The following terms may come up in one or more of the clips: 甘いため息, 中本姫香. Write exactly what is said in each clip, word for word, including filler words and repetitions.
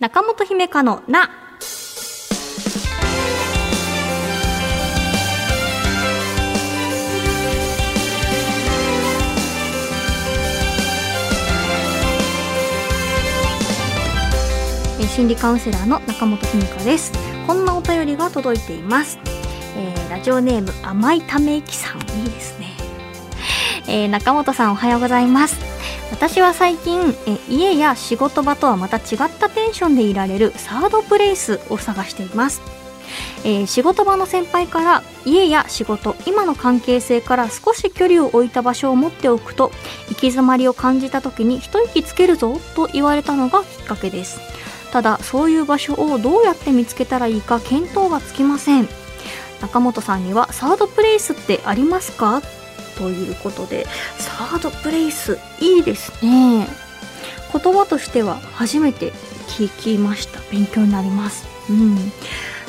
中本姫香のな。心理カウンセラーの中本姫香です。こんなお便りが届いています、えー、ラジオネーム甘いため息さん、いいですね、えー、中本さんおはようございます。私は最近え家や仕事場とはまた違ったテンションでいられるサードプレイスを探しています、えー、仕事場の先輩から家や仕事、今の関係性から少し距離を置いた場所を持っておくと行き詰まりを感じた時に一息つけるぞと言われたのがきっかけです。ただそういう場所をどうやって見つけたらいいか見当がつきません。中本さんにはサードプレイスってありますかということで、サードプレイスいいですね。言葉としては初めて聞きました。勉強になります、うん、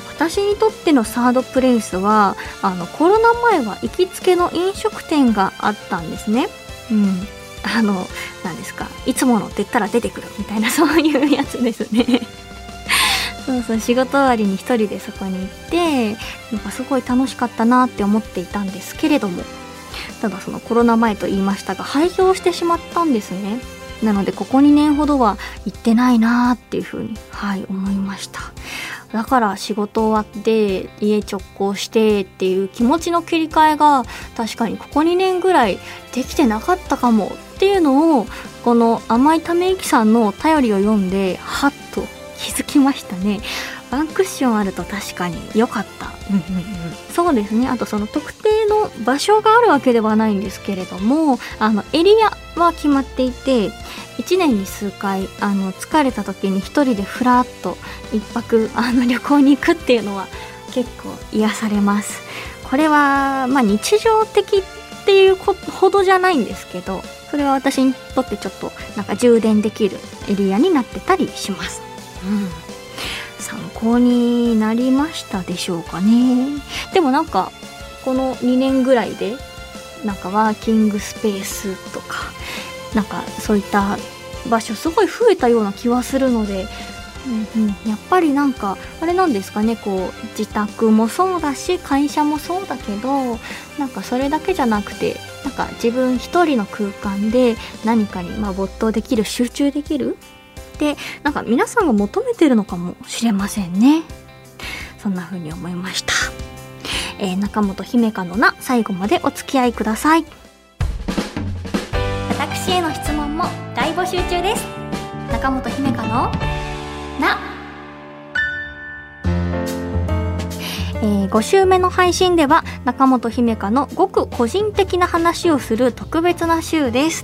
私にとってのサードプレイスはあのコロナ前は行きつけの飲食店があったんですね、うん、あの何ですか、いつものって言ったら出てくるみたいな、そういうやつですねそうそう、仕事終わりに一人でそこに行ってなんかすごい楽しかったなって思っていたんですけれども、ただそのコロナ前と言いましたが廃業してしまったんですね。なのでここにねんほどは行ってないなーっていうふうに、はい、思いました。だから仕事終わって家直行してっていう気持ちの切り替えが確かにここにねんぐらいできてなかったかもっていうのを、この甘いため息さんの頼りを読んではっと気づきましたね。ワンクッションあると確かに良かった、うんうんうん、そうですね。あとその特定の場所があるわけではないんですけれども、あのエリアは決まっていていちねんに数回あの疲れた時に一人でふらっと一泊あの旅行に行くっていうのは結構癒されます。これは、まあ、日常的っていうほどじゃないんですけど、それは私にとってちょっとなんか充電できるエリアになってたりします、うん、参考になりましたでしょうかね。でもなんかこのにねんぐらいでなんかワーキングスペースとかなんかそういった場所すごい増えたような気はするので、うんうん、やっぱりなんかあれなんですかね、こう自宅もそうだし会社もそうだけど、なんかそれだけじゃなくてなんか自分一人の空間で何かにまあ没頭できる、集中できるで、なんか皆さんが求めてるのかもしれませんね。そんな風に思いました、えー、中本姫香のな、最後までお付き合いください。私への質問も大募集中です。中本姫香のな、えー、ご週目の配信では中本姫香のごく個人的な話をする特別な週です。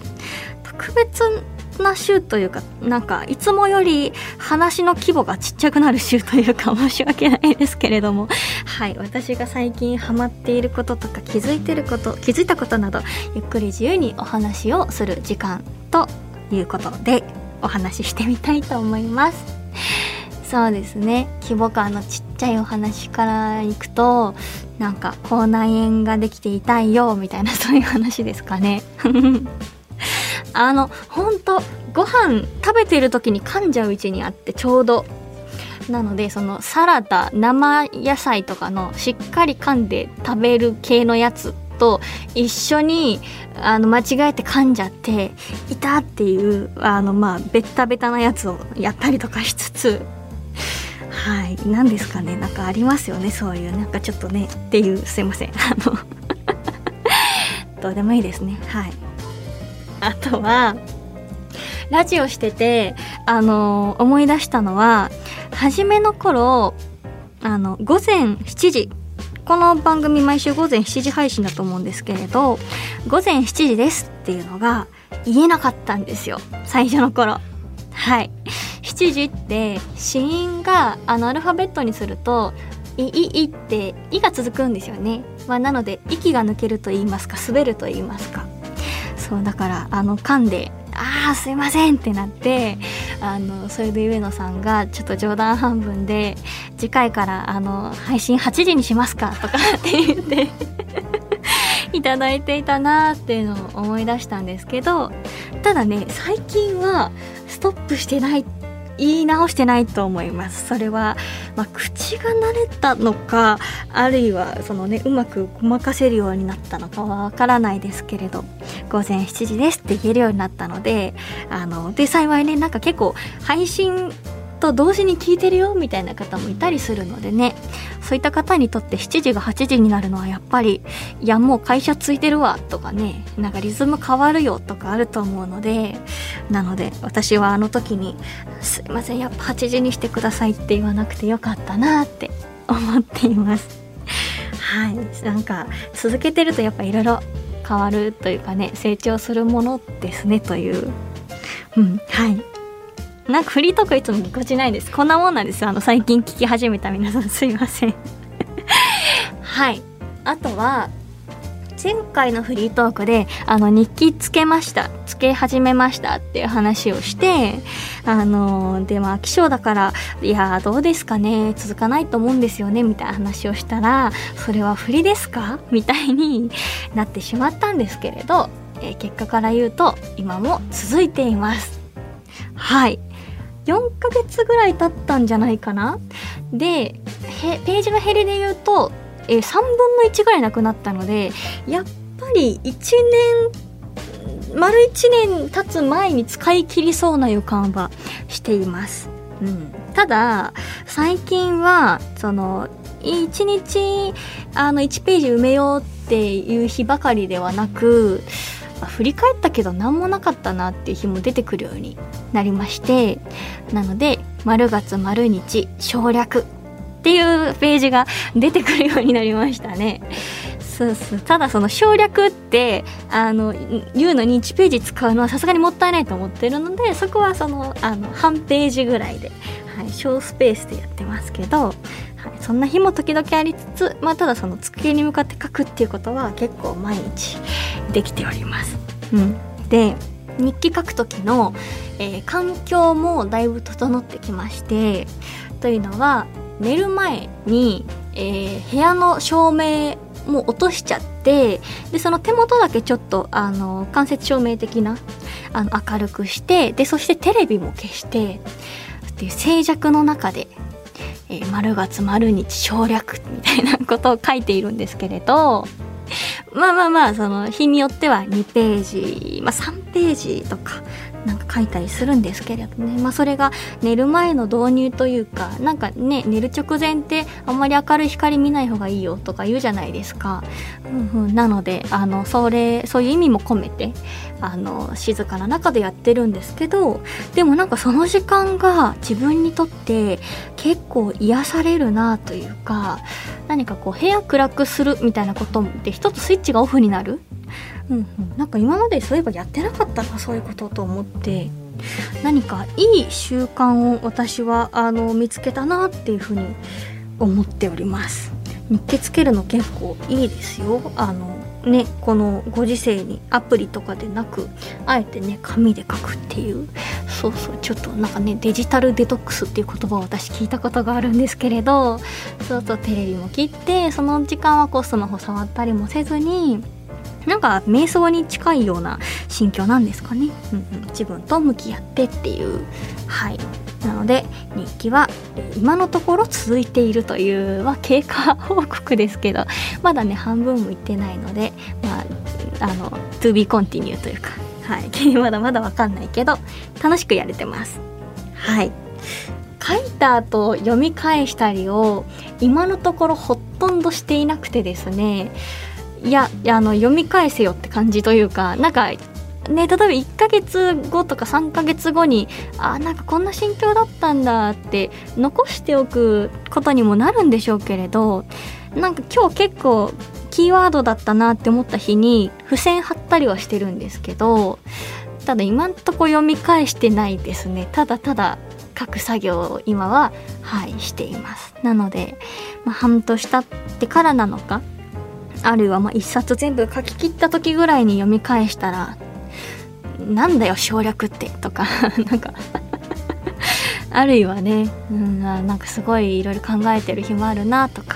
特別な週というか、なんかいつもより話の規模がちっちゃくなる週というか申し訳ないですけれども、はい、私が最近ハマっていることとか気づいてること、気づいたことなどゆっくり自由にお話をする時間ということでお話ししてみたいと思います。そうですね、規模感のちっちゃいお話からいくと、なんか口内炎ができて痛いよみたいな、そういう話ですかねあのほんとご飯食べてる時に噛んじゃう位置にあって、ちょうどなのでそのサラダ、生野菜とかのしっかり噛んで食べる系のやつと一緒にあの間違えて噛んじゃっていたっていうあのまあベッタベタなやつをやったりとかしつつ、はい、何ですかね、なんかありますよね、そういうなんかちょっとねっていう、すいませんあのどうでもいいですね。はい、あとはラジオしてて、あのー、思い出したのは初めの頃、あの午前しちじ、この番組毎週午前しちじ配信だと思うんですけれど、午前しちじですっていうのが言えなかったんですよ、最初の頃。はい、しちじって子音があのアルファベットにするといいいっていが続くんですよね、まあ、なので息が抜けると言いますか滑ると言いますか、だからあの噛んであーすいませんってなって、あのそれで上野さんがちょっと冗談半分で次回からあの配信はちじにしますかとかって言っていただいていたなっていうのを思い出したんですけど、ただね最近はストップしてない言い直してないと思います。それは、まあ、口が慣れたのか、あるいはその、ね、うまくごまかせるようになったのかはわからないですけれど、ごぜんしちじですって言えるようになったので、あので幸いね、なんか結構配信と同時に聞いてるよみたいな方もいたりするのでね、そういった方にとってしちじがはちじになるのはやっぱり、いやもう会社ついてるわとかね、なんかリズム変わるよとかあると思うので、なので私はあの時にすいません、やっぱはちじにしてくださいって言わなくてよかったなって思っています。はい、なんか続けてるとやっぱいろいろ変わるというかね、成長するものですねという、うん、はい、なんかフリートークいつもぎこちないです。こんなもんなんですよ、あの最近聞き始めた皆さんすいませんはい、あとは前回のフリートークであの日記つけましたつけ始めましたっていう話をして、あのでも飽き性だから、いやどうですかね、続かないと思うんですよねみたいな話をしたら、それは不利ですかみたいになってしまったんですけれど、えー、結果から言うと今も続いています。はい、よんかげつぐらい経ったんじゃないかな。で、ページの減りで言うと、えー、さんぶんのいちぐらいなくなったので、やっぱりいちねん、丸いちねん経つ前に使い切りそうな予感はしています。うん、ただ最近はそのいちにちあのいちページ埋めようっていう日ばかりではなく、振り返ったけど何もなかったなっていう日も出てくるようになりまして、なので丸月丸日省略っていうページが出てくるようになりましたね。そうそう、ただその省略ってあの言うのにいちページ使うのはさすがにもったいないと思ってるので、そこはそのあの半ページぐらいで、はい、小スペースでやってますけど、はい、そんな日も時々ありつつ、まあ、ただその机に向かって書くっていうことは結構毎日できております、うん、で日記書く時の、えー、環境もだいぶ整ってきまして、というのは寝る前に、えー、部屋の照明も落としちゃって、でその手元だけちょっとあの間接照明的なあの明るくして、でそしてテレビも消してっていう静寂の中で、えー、丸月丸日省略みたいなことを書いているんですけれど、まあまあまあその日によってはにページ、まあ、さんページとかなんか書いたりするんですけれどね、まあ、それが寝る前の導入というか、なんかね、寝る直前ってあんまり明るい光見ない方がいいよとか言うじゃないですか、うんうん、なのであのそれそういう意味も込めてあの静かな中でやってるんですけど、でもなんかその時間が自分にとって結構癒されるなというか、何かこう部屋暗くするみたいなことって一つスイッチがオフになる、うんうん、なんか今までそういえばやってなかったなそういうことと思って、何かいい習慣を私はあの見つけたなっていうふうに思っております。日記つけるの結構いいですよ。あのね、このご時世にアプリとかでなく、あえてね紙で書くっていう、そうそう、ちょっとなんかねデジタルデトックスっていう言葉を私聞いたことがあるんですけれど、そうそう、テレビも切ってその時間はこうスマホ触ったりもせずに、なんか瞑想に近いような心境なんですかね、うんうん、自分と向き合ってっていう、はい、なので日記は今のところ続いているという、まあ、経過報告ですけど、まだね半分もいってないので、まあ、あの to be continue というか、はい、まだまだわかんないけど楽しくやれてます。はい、書いた後読み返したりを今のところほとんどしていなくてですね、いや、あの読み返せよって感じというか、なんかね、例えばいっかげつごとかさんかげつごに、あ、なんかこんな心境だったんだって残しておくことにもなるんでしょうけれど、なんか今日結構キーワードだったなって思った日に付箋貼ったりはしてるんですけど、ただ今んとこ読み返してないですね。ただただ書く作業を今は、はい、しています。なので、まあ、半年経ってからなのか、あるいはまあ一冊全部書き切った時ぐらいに読み返したら、なんだよ省略ってとかなんかあるいはね、うん、なんかすごいいろいろ考えてる日もあるなとか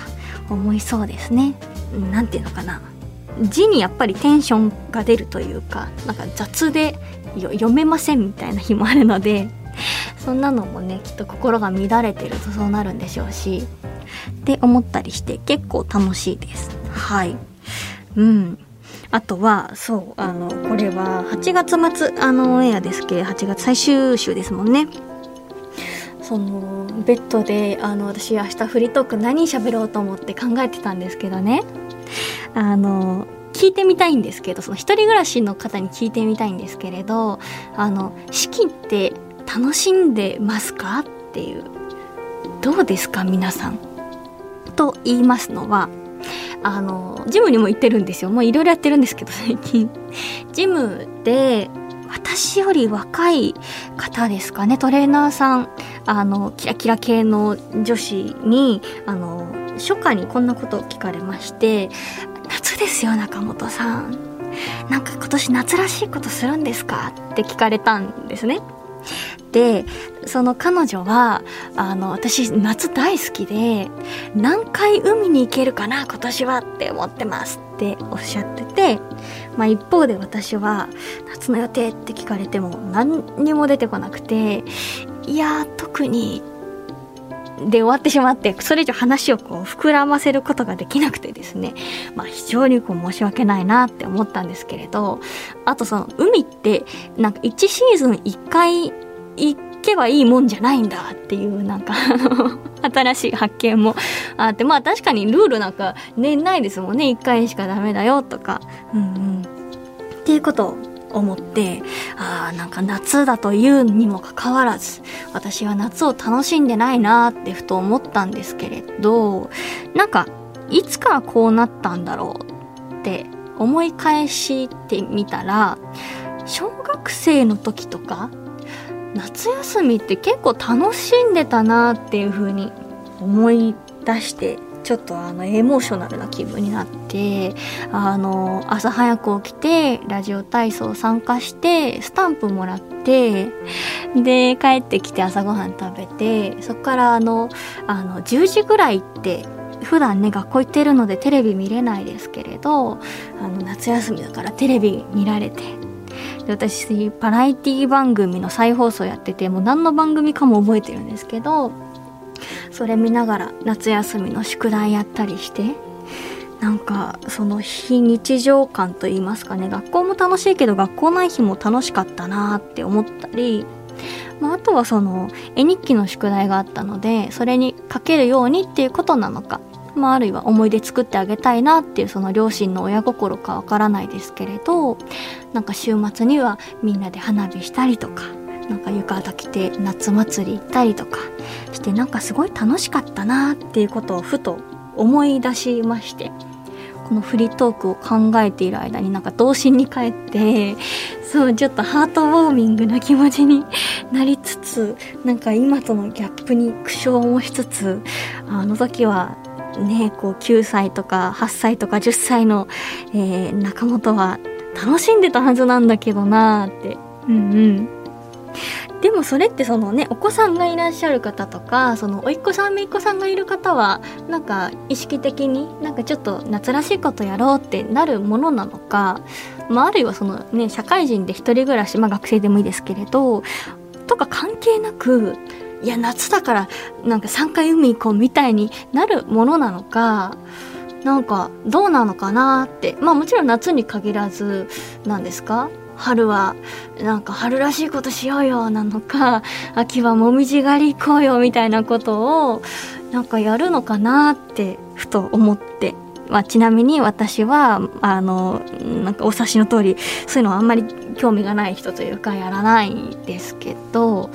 思いそうですね。なんていうのかな、字にやっぱりテンションが出るというか、なんか雑で読めませんみたいな日もあるので、そんなのもねきっと心が乱れてるとそうなるんでしょうしって思ったりして結構楽しいです。はい、うん、あとはそうあのこれははちがつ末あのオンエアですけどはちがつ最終週ですもんね。そのベッドであの私明日フリートーク何喋ろうと思って考えてたんですけどね、あの聞いてみたいんですけどその一人暮らしの方に聞いてみたいんですけれど、あの四季って楽しんでますかっていう、どうですか皆さんと言いますのは、あのジムにも行ってるんですよ。もういろいろやってるんですけど最近ジムで私より若い方ですかね、トレーナーさん、あのキラキラ系の女子にあの初夏にこんなことを聞かれまして、夏ですよ中本さん、なんか今年夏らしいことするんですかって聞かれたんですね。でその彼女はあの私夏大好きで何回海に行けるかな今年はって思ってますっておっしゃってて、まあ、一方で私は夏の予定って聞かれても何にも出てこなくて、いや特にで終わってしまってそれ以上話をこう膨らませることができなくてですね、まあ、非常にこう申し訳ないなって思ったんですけれど、あとその海ってなんかいちシーズンいっかい行けばいいもんじゃないんだっていうなんか新しい発見もあって、まあ確かにルールなんかねないですもんね、いっかいしかダメだよとか、うんうん、っていうことを思って、あなんか夏だというにもかかわらず私は夏を楽しんでないなってふと思ったんですけれど、なんかいつからこうなったんだろうって思い返してみたら、小学生の時とか夏休みって結構楽しんでたなっていう風に思い出して、ちょっとあのエモーショナルな気分になって、あの朝早く起きてラジオ体操参加してスタンプもらって、で帰ってきて朝ごはん食べて、そっからあのあのじゅうじぐらいって普段ね学校行ってるのでテレビ見れないですけれど、あの夏休みだからテレビ見られて、で私バラエティ番組の再放送やっててもう何の番組かも覚えてるんですけど、それ見ながら夏休みの宿題やったりして、なんかその非日常感といいますかね、学校も楽しいけど学校ない日も楽しかったなって思ったり、まあ、あとはその絵日記の宿題があったのでそれに書けるようにっていうことなのか、まあ、あるいは思い出作ってあげたいなっていうその両親の親心かわからないですけれど、なんか週末にはみんなで花火したりとか、なんか浴衣着て夏祭り行ったりとかして、なんかすごい楽しかったなっていうことをふと思い出しまして、このフリートークを考えている間になんか童心に帰って、そうちょっとハートウォーミングな気持ちになりつつ、なんか今とのギャップに苦笑もしつつ、あの時はねこうきゅうさいとかはっさいとかじゅっさいの、えー、中本は楽しんでたはずなんだけどなーって、うんうん、でもそれってそのねお子さんがいらっしゃる方とか、そのおいっ子さんめいっ子さんがいる方はなんか意識的になんかちょっと夏らしいことやろうってなるものなのか、まあ、あるいはそのね社会人で一人暮らし、まあ、学生でもいいですけれどとか関係なく、いや夏だからなんかさんかい海行こうみたいになるものなのか、なんかどうなのかなって、まあもちろん夏に限らずなんですか、春はなんか春らしいことしようよなのか、秋はもみじ狩り行こうよみたいなことをなんかやるのかなってふと思って、まあ、ちなみに私はあのなんかお察しの通りそういうのはあんまり興味がない人というかやらないですけど、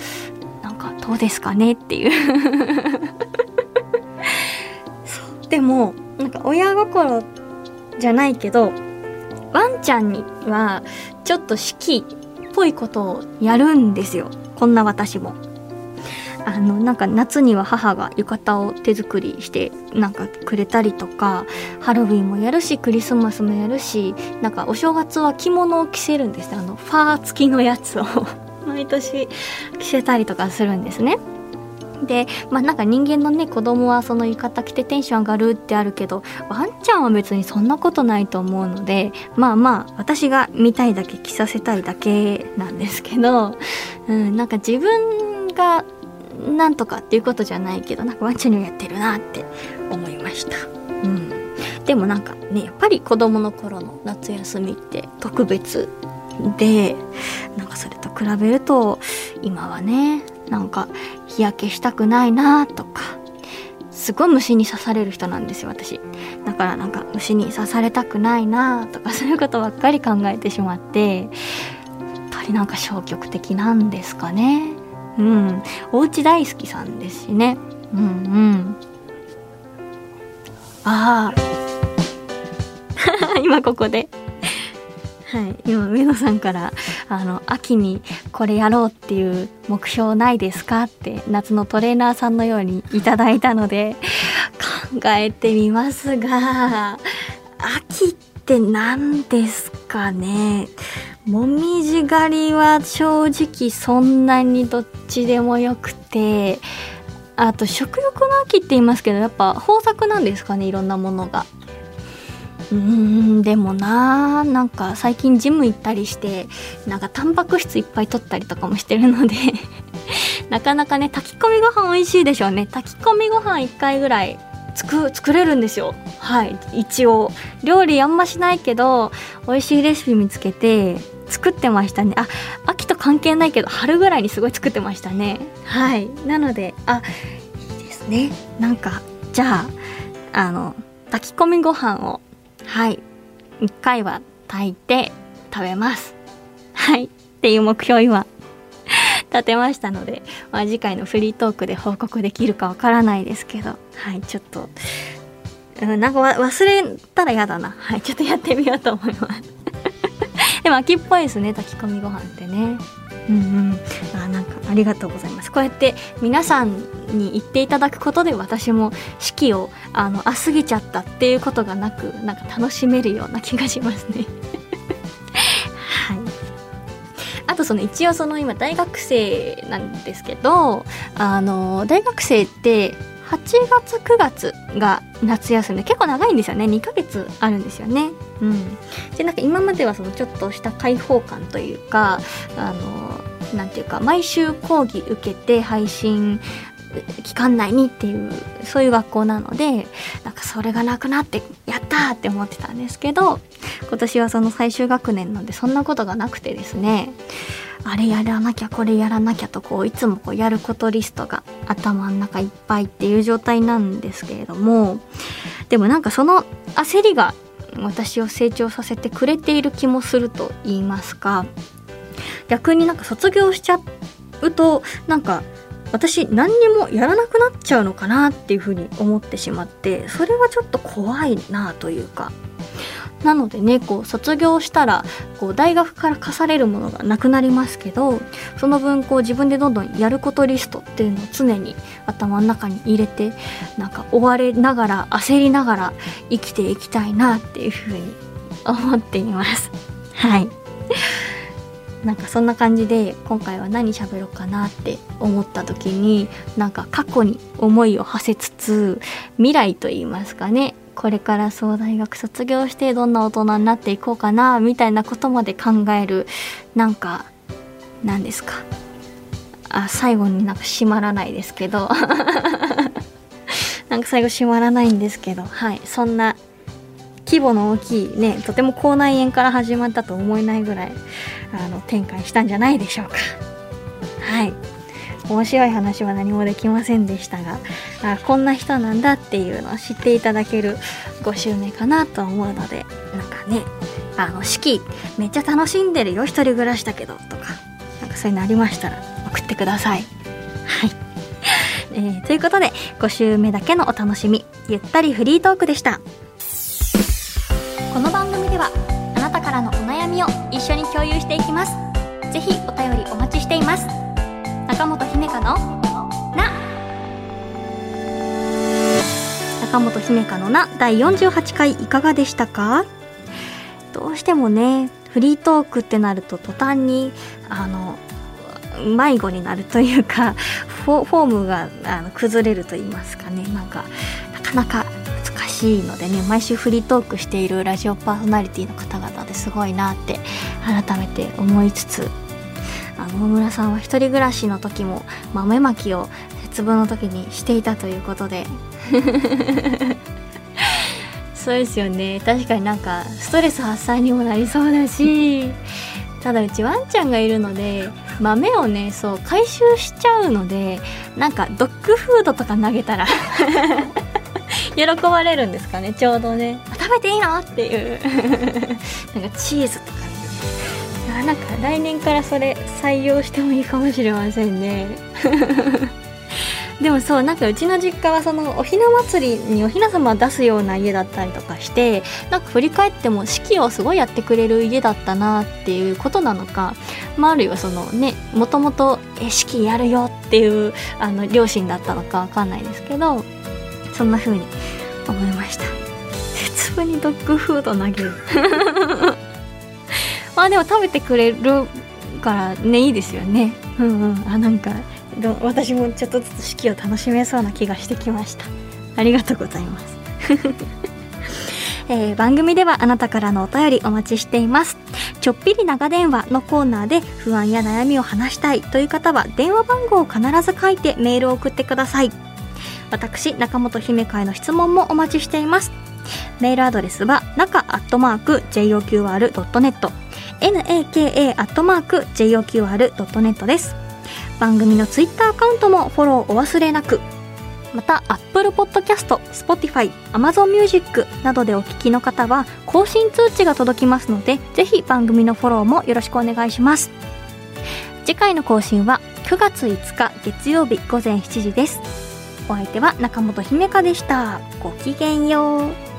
どうですかねっていうそうでもなんか親心じゃないけどワンちゃんにはちょっと四季っぽいことをやるんですよ。こんな私もあのなんか夏には母が浴衣を手作りしてなんかくれたりとか、ハロウィンもやるしクリスマスもやるし、なんかお正月は着物を着せるんです。あのファー付きのやつを毎年着せたりとかするんですね。で、まあなんか人間のね子供はその浴衣着てテンション上がるってあるけど、ワンちゃんは別にそんなことないと思うので、まあまあ私が見たいだけ着させたいだけなんですけど、うん、なんか自分がなんとかっていうことじゃないけど、なんかワンちゃんにはやってるなって思いました。うん。でもなんかね、やっぱり子供の頃の夏休みって特別で、なんかそれと比べると今はね、なんか日焼けしたくないなとか、すごい虫に刺される人なんですよ私。だからなんか虫に刺されたくないなとか、そういうことばっかり考えてしまって、やっぱりなんか消極的なんですかね。うん、お家大好きさんですしね。うんうん。ああ、今ここではい、今上野さんからあの秋にこれやろうっていう目標ないですかって夏のトレーナーさんのようにいただいたので考えてみますが、秋って何ですかね。もみじ狩りは正直そんなにどっちでもよくて、あと食欲の秋って言いますけど、やっぱ豊作なんですかね、いろんなものが。うーん、でもなー、なんか最近ジム行ったりして、なんかタンパク質いっぱい取ったりとかもしてるのでなかなかね、炊き込みご飯美味しいでしょうね。炊き込みご飯いっかいぐらい作, 作れるんですよ。はい、一応料理あんましないけど美味しいレシピ見つけて作ってましたね。あ、秋と関係ないけど春ぐらいにすごい作ってましたね。はい、なので、あ、いいですね。なんかじゃあ、あの炊き込みご飯を、はい、いっかいは炊いて食べます。はい、っていう目標今立てましたので、まあ、次回のフリートークで報告できるかわからないですけど、はい、ちょっと、うん、なんか忘れたらやだな。はい、ちょっとやってみようと思います。でも秋っぽいですね、炊き込みご飯ってね。うんうん、あ、なんかありがとうございます。こうやって皆さんに言っていただくことで、私も四季をあのあ過ぎちゃったっていうことがなく、なんか楽しめるような気がしますね。はい。あとその一応その今大学生なんですけど、あの大学生ってはちがつくがつが夏休みで、結構長いんですよね。にかげつあるんですよね。うん。で、なんか今まではそのちょっとした開放感というか、あのなんていうか、毎週講義受けて配信期間内にっていう、そういう学校なので、なんかそれがなくなってやったーって思ってたんですけど、今年はその最終学年なんでそんなことがなくてですね、あれやらなきゃこれやらなきゃと、こういつもこうやることリストが頭の中いっぱいっていう状態なんですけれども、でもなんかその焦りが私を成長させてくれている気もすると言いますか、逆になんか卒業しちゃうと、なんか私何にもやらなくなっちゃうのかなっていうふうに思ってしまって、それはちょっと怖いなというか、なのでね、こう卒業したらこう大学から課されるものがなくなりますけど、その分こう自分でどんどんやることリストっていうのを常に頭の中に入れて、なんか追われながら焦りながら生きていきたいなっていうふうに思っています。はいなんかそんな感じで、今回は何喋ろうかなって思った時に、なんか過去に思いを馳せつつ、未来と言いますかね、これからそう大学卒業してどんな大人になっていこうかなみたいなことまで考える、なんか何ですか、あ、最後になんか締まらないですけどなんか最後締まらないんですけど、はい、そんな規模の大きいね、とても口内炎から始まったと思えないぐらいあの展開したんじゃないでしょうか。はい、面白い話は何もできませんでしたが、あ、こんな人なんだっていうのを知っていただけるごしゅうめかなと思うので、なんかね、あの四季めっちゃ楽しんでるよ一人暮らしだけどとか、なんかそういうのありましたら送ってください。はい、えー、ということでごしゅうめだけのお楽しみ、ゆったりフリートークでした。この番組ではあなたからのお悩みを一緒に共有していきます。ぜひお便りお待ちしています。中本姫香のな、中本姫香のなだいよんじゅうはちかいいかがでしたか。どうしてもね、フリートークってなると途端にあの迷子になるというか、フォ、フォームがあの崩れると言いますかね、なんかなかなか難しいのでね、毎週フリートークしているラジオパーソナリティの方々ですごいなって改めて思いつつ、あの大村さんは一人暮らしの時も豆まきを節分の時にしていたということでそうですよね、確かになんかストレス発散にもなりそうだしただうちワンちゃんがいるので豆をね、そう回収しちゃうので、なんかドッグフードとか投げたら喜ばれるんですかね、ちょうどね、食べていいのっていうなんかチーズとかね、あ、なんか来年からそれ採用してもいいかもしれませんねでもそう、なんかうちの実家はそのおひな祭りにおひな様を出すような家だったりとかして、なんか振り返っても四季をすごいやってくれる家だったなっていうことなのか、まあ、あるいはそのね、もともと四季やるよっていうあの両親だったのかわかんないですけど、そんな風に思いました。節分にドッグフード投げるまあでも食べてくれるからね、いいですよね。うんうん、あ、なんか私もちょっとずつ四季を楽しめそうな気がしてきました。ありがとうございます、えー、番組ではあなたからのお便りお待ちしています。ちょっぴり長電話のコーナーで不安や悩みを話したいという方は電話番号を必ず書いてメールを送ってください。私中本姫香への質問もお待ちしています。メールアドレスは中 アットマーク ジェイオーキューアール ドットネット エヌエーケーエー アットマーク ジェイオーキューアール ドットネット です。番組のツイッターアカウントもフォローお忘れなく。また Apple Podcast、Spotify、Amazon Music などでお聞きの方は更新通知が届きますので、ぜひ番組のフォローもよろしくお願いします。次回の更新はくがついつか月曜日午前しちじです。お相手は中本姫香でした。ごきげんよう。